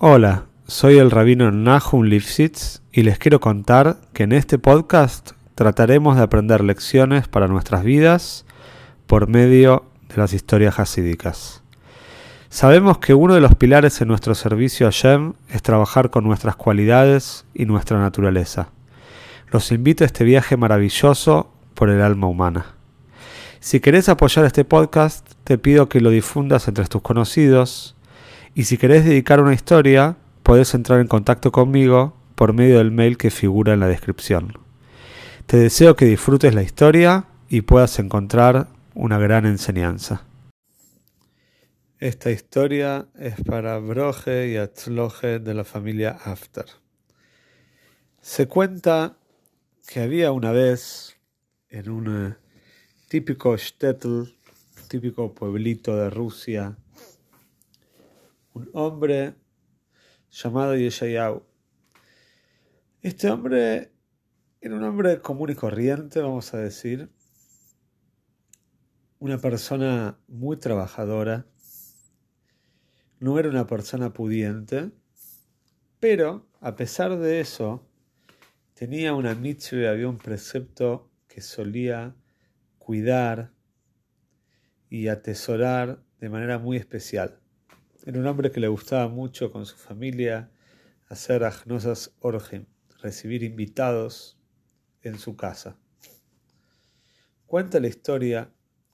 Hola, soy el rabino Najum Lifschitz y les quiero contar que en este podcast trataremos de aprender lecciones para nuestras vidas por medio de las historias hasídicas. Sabemos que uno de los pilares en nuestro servicio a Hashem es trabajar con nuestras cualidades y nuestra naturaleza. Los invito a este viaje maravilloso por el alma humana. Si querés apoyar este podcast, te pido que lo difundas entre tus conocidos. Y si querés dedicar una historia, podés entrar en contacto conmigo por medio del mail que figura en la descripción. Te deseo que disfrutes la historia y puedas encontrar una gran enseñanza. Esta historia es para broja y tzloje de la familia After. Se cuenta que había una vez en un típico shtetl, típico pueblito de Rusia, un hombre llamado Yehya Yau. Este hombre era un hombre común y corriente, vamos a decir. Una persona muy trabajadora. No era una persona pudiente. Pero, a pesar de eso, tenía una mitzvah, había un precepto que solía cuidar y atesorar de manera muy especial. Era un hombre que le gustaba mucho con su familia hacer agnosas orgen, recibir invitados en su casa. Cuenta la historia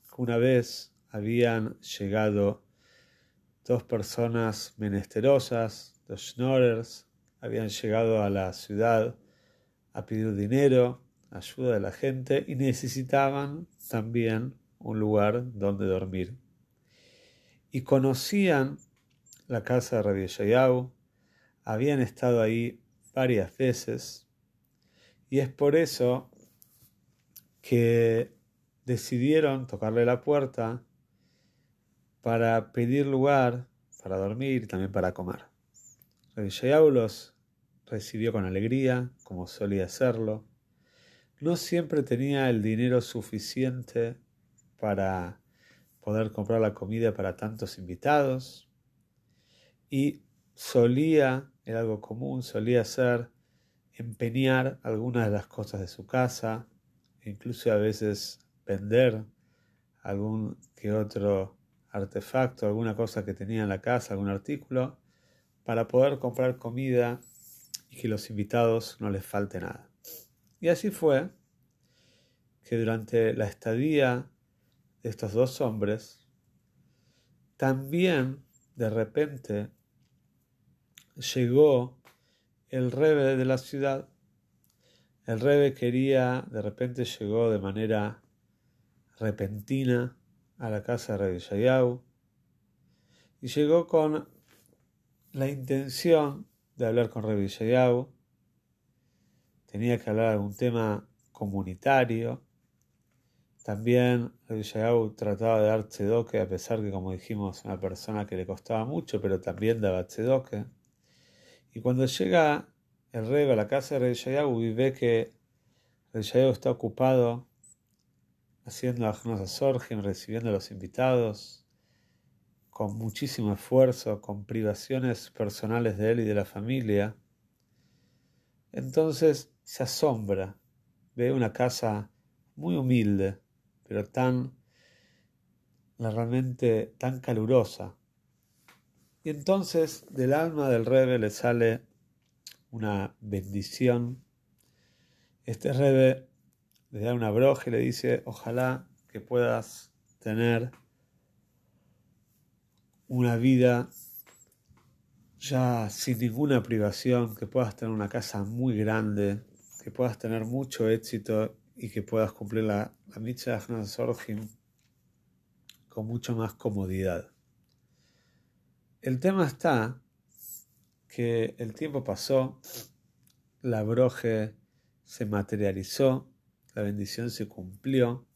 que una vez habían llegado dos personas menesterosas, dos schnorrers, habían llegado a la ciudad a pedir dinero, ayuda de la gente y necesitaban también un lugar donde dormir. Y conocían la casa de Rabbi Yehya Yau, habían estado ahí varias veces y es por eso que decidieron tocarle la puerta para pedir lugar, para dormir y también para comer. Rabbi Yehya Yau los recibió con alegría, como solía hacerlo. No siempre tenía el dinero suficiente para poder comprar la comida para tantos invitados. Y solía, era algo común, solía hacer empeñar algunas de las cosas de su casa, incluso a veces vender algún que otro artefacto, alguna cosa que tenía en la casa, algún artículo, para poder comprar comida y que los invitados no les falte nada. Y así fue que durante la estadía de estos dos hombres, también de repente llegó el rebe de la ciudad. El rebe llegó de manera repentina a la casa de Rabbi Yehya Yau y llegó con la intención de hablar con Rabbi Yehya Yau. Tenía que hablar de un tema comunitario. También Rabbi Yehya Yau trataba de dar tzedoque, a pesar que, como dijimos, una persona que le costaba mucho, pero también daba tzedoque. Y cuando llega el rebe a la casa de Rabbi Yehya Yau y ve que Rabbi Yehya Yau está ocupado haciendo agnosas orgen, recibiendo a los invitados, con muchísimo esfuerzo, con privaciones personales de él y de la familia, entonces se asombra, ve una casa muy humilde, pero realmente tan calurosa. Y entonces del alma del rebe le sale una bendición. Este rebe le da una broja y le dice: ojalá que puedas tener una vida ya sin ninguna privación, que puedas tener una casa muy grande, que puedas tener mucho éxito y que puedas cumplir la mitzvah de agnosas orgen con mucho más comodidad. El tema está que el tiempo pasó, la broja se materializó, la bendición se cumplió.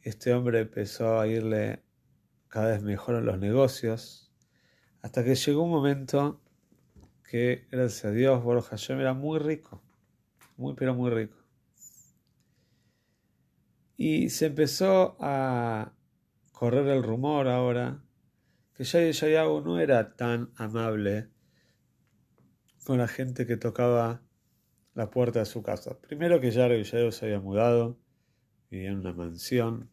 Este hombre empezó a irle cada vez mejor en los negocios, hasta que llegó un momento que, gracias a Dios, Baruj Hashem, era muy rico, muy pero muy rico. Y se empezó a correr el rumor ahora que Yehya Yau no era tan amable con la gente que tocaba la puerta de su casa. Primero que ya Yehya Yau se había mudado, vivía en una mansión.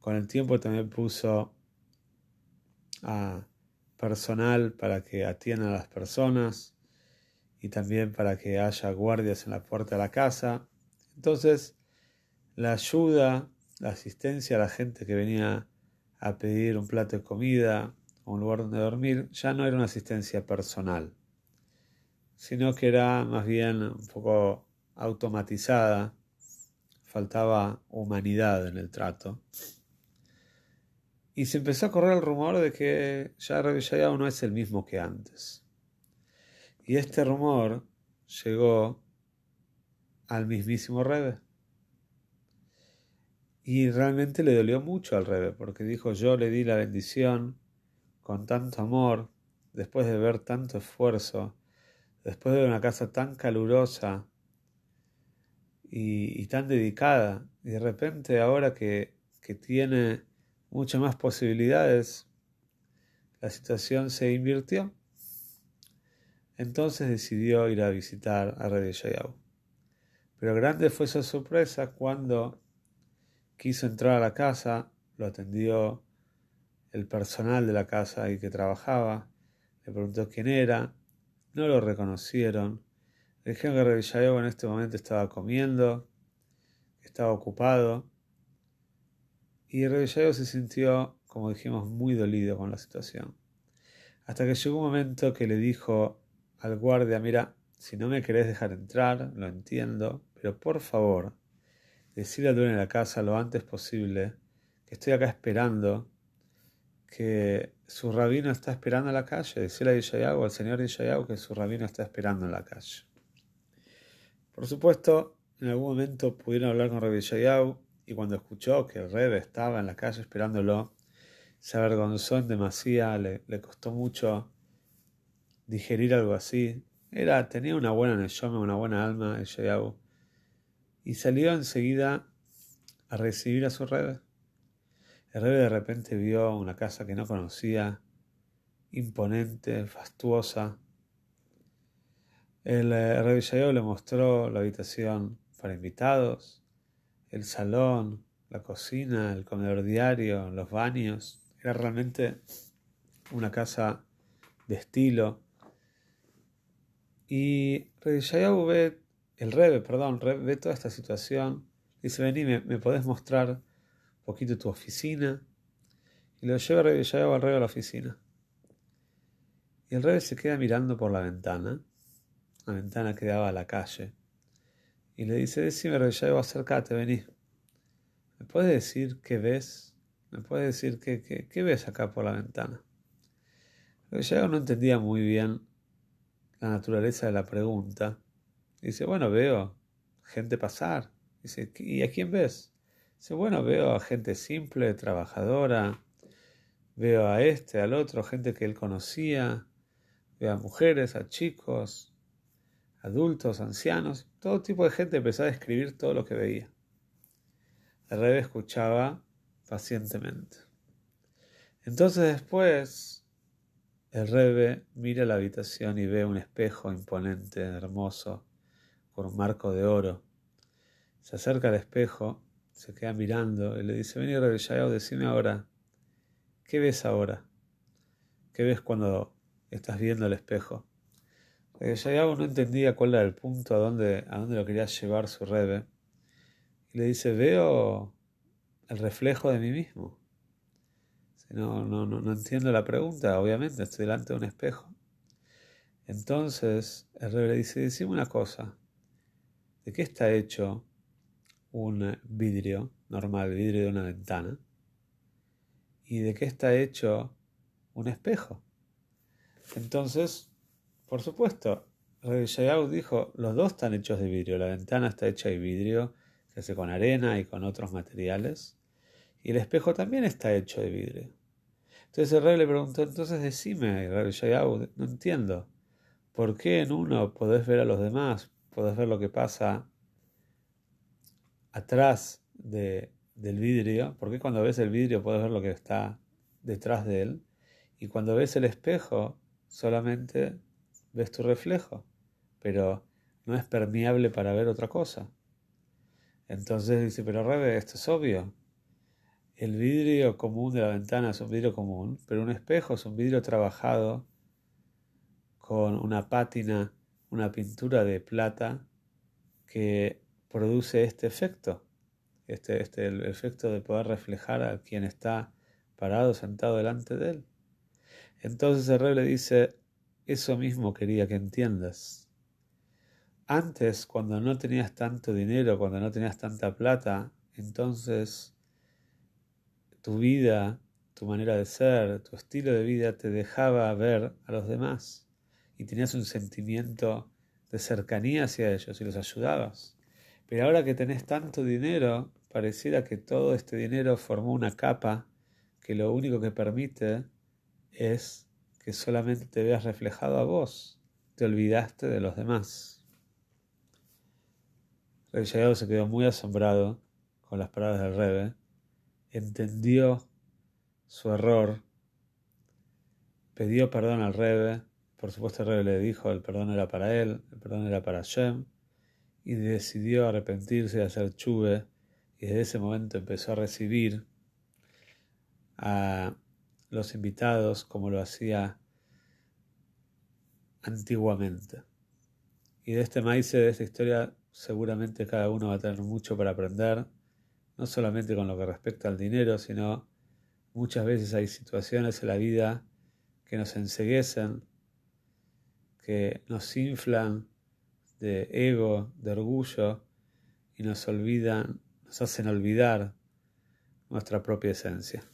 Con el tiempo también puso a personal para que atiendan a las personas y también para que haya guardias en la puerta de la casa. Entonces, la ayuda, la asistencia a la gente que venía a pedir un plato de comida o un lugar donde dormir, ya no era una asistencia personal, sino que era más bien un poco automatizada, faltaba humanidad en el trato. Y se empezó a correr el rumor de que ya Yehya Yau no es el mismo que antes. Y este rumor llegó al mismísimo Rebbe. Y realmente le dolió mucho al Rebbe, porque dijo: yo le di la bendición con tanto amor, después de ver tanto esfuerzo, después de ver una casa tan calurosa y tan dedicada, y de repente ahora que tiene muchas más posibilidades, la situación se invirtió. Entonces decidió ir a visitar a Yehya Yau. Pero grande fue su sorpresa cuando quiso entrar a la casa, lo atendió el personal de la casa ahí que trabajaba, le preguntó quién era, no lo reconocieron, le dijeron que Yehya Yau en este momento estaba comiendo, estaba ocupado, y Yehya Yau se sintió, como dijimos, muy dolido con la situación. Hasta que llegó un momento que le dijo al guardia: mira, si no me querés dejar entrar, lo entiendo, pero por favor, decirle al dueño de la casa lo antes posible que estoy acá esperando, que su rabino está esperando en la calle. Decirle a Yehya Yau, al señor Yehya Yau, que su rabino está esperando en la calle. Por supuesto, en algún momento pudieron hablar con Yehya Yau, y cuando escuchó que el Rebbe estaba en la calle esperándolo, se avergonzó en demasía, le costó mucho digerir algo así. Tenía una buena neshama, una buena alma, Yehya Yau, y salió enseguida a recibir a su Rebbe. El Rebbe de repente vio una casa que no conocía, imponente, fastuosa. El Rebbe Yehya Yau le mostró la habitación para invitados, el salón, la cocina, el comedor diario, los baños. Era realmente una casa de estilo. Y Yehya Yau ve toda esta situación. Dice: vení, ¿me podés mostrar un poquito tu oficina? Y lo lleva Yehya Yau al Rebbe a la oficina. Y el Rebbe se queda mirando por la ventana. La ventana que daba a la calle. Y le dice: decime, Yehya Yau, acércate, vení. ¿Me puedes decir qué ves? ¿Me puedes decir qué ves acá por la ventana? Yehya Yau no entendía muy bien la naturaleza de la pregunta. Dice: bueno, veo gente pasar. Dice: ¿y a quién ves? Dice: bueno, veo a gente simple, trabajadora. Veo a este, al otro, gente que él conocía. Veo a mujeres, a chicos, adultos, ancianos, todo tipo de gente. Empezaba a describir todo lo que veía. El Rebbe escuchaba pacientemente. Entonces después, el Rebbe mira la habitación y ve un espejo imponente, hermoso, con un marco de oro. Se acerca al espejo, se queda mirando y le dice: vení, Rebbe Yehya Yau, decime ahora, ¿qué ves ahora? ¿Qué ves cuando estás viendo el espejo? Yehya Yau no entendía cuál era el punto, a dónde lo quería llevar su Rebbe. Y le dice: veo el reflejo de mí mismo. No entiendo la pregunta, obviamente, estoy delante de un espejo. Entonces el Rebbe le dice: decime una cosa, ¿de qué está hecho un vidrio normal, el vidrio de una ventana? ¿Y de qué está hecho un espejo? Entonces, por supuesto, Yehya Yau dijo: los dos están hechos de vidrio. La ventana está hecha de vidrio, se hace con arena y con otros materiales. Y el espejo también está hecho de vidrio. Entonces el Rebbe le preguntó: entonces decime, Yehya Yau, no entiendo, ¿por qué en uno podés ver a los demás? Podés ver lo que pasa atrás del vidrio. ¿Por qué cuando ves el vidrio podés ver lo que está detrás de él? Y cuando ves el espejo solamente ves tu reflejo. pero no es permeable para ver otra cosa. Entonces dice, pero Rebe, esto es obvio. El vidrio común de la ventana es un vidrio común, pero un espejo es un vidrio trabajado con una pátina, una pintura de plata que produce este efecto. El efecto de poder reflejar a quien está parado, sentado delante de él. Entonces el Rebe le dice, eso mismo quería que entiendas. Antes, cuando no tenías tanto dinero, cuando no tenías tanta plata, entonces tu vida, tu manera de ser, tu estilo de vida te dejaba ver a los demás y tenías un sentimiento de cercanía hacia ellos y los ayudabas. Pero ahora que tenés tanto dinero, pareciera que todo este dinero formó una capa que lo único que permite es que solamente te veas reflejado a vos. Te olvidaste de los demás. Rabbi Yehya Yau se quedó muy asombrado con las palabras del Rebe. Entendió su error. Pidió perdón al Rebe. Por supuesto el Rebe le dijo, el perdón era para él, el perdón era para Hashem. Y decidió arrepentirse de hacer chuve. Y desde ese momento empezó a recibir a los invitados como lo hacía antiguamente. Y de este maíz, de esta historia, seguramente cada uno va a tener mucho para aprender, no solamente con lo que respecta al dinero, sino muchas veces hay situaciones en la vida que nos enceguecen, que nos inflan de ego, de orgullo, y nos hacen olvidar nuestra propia esencia.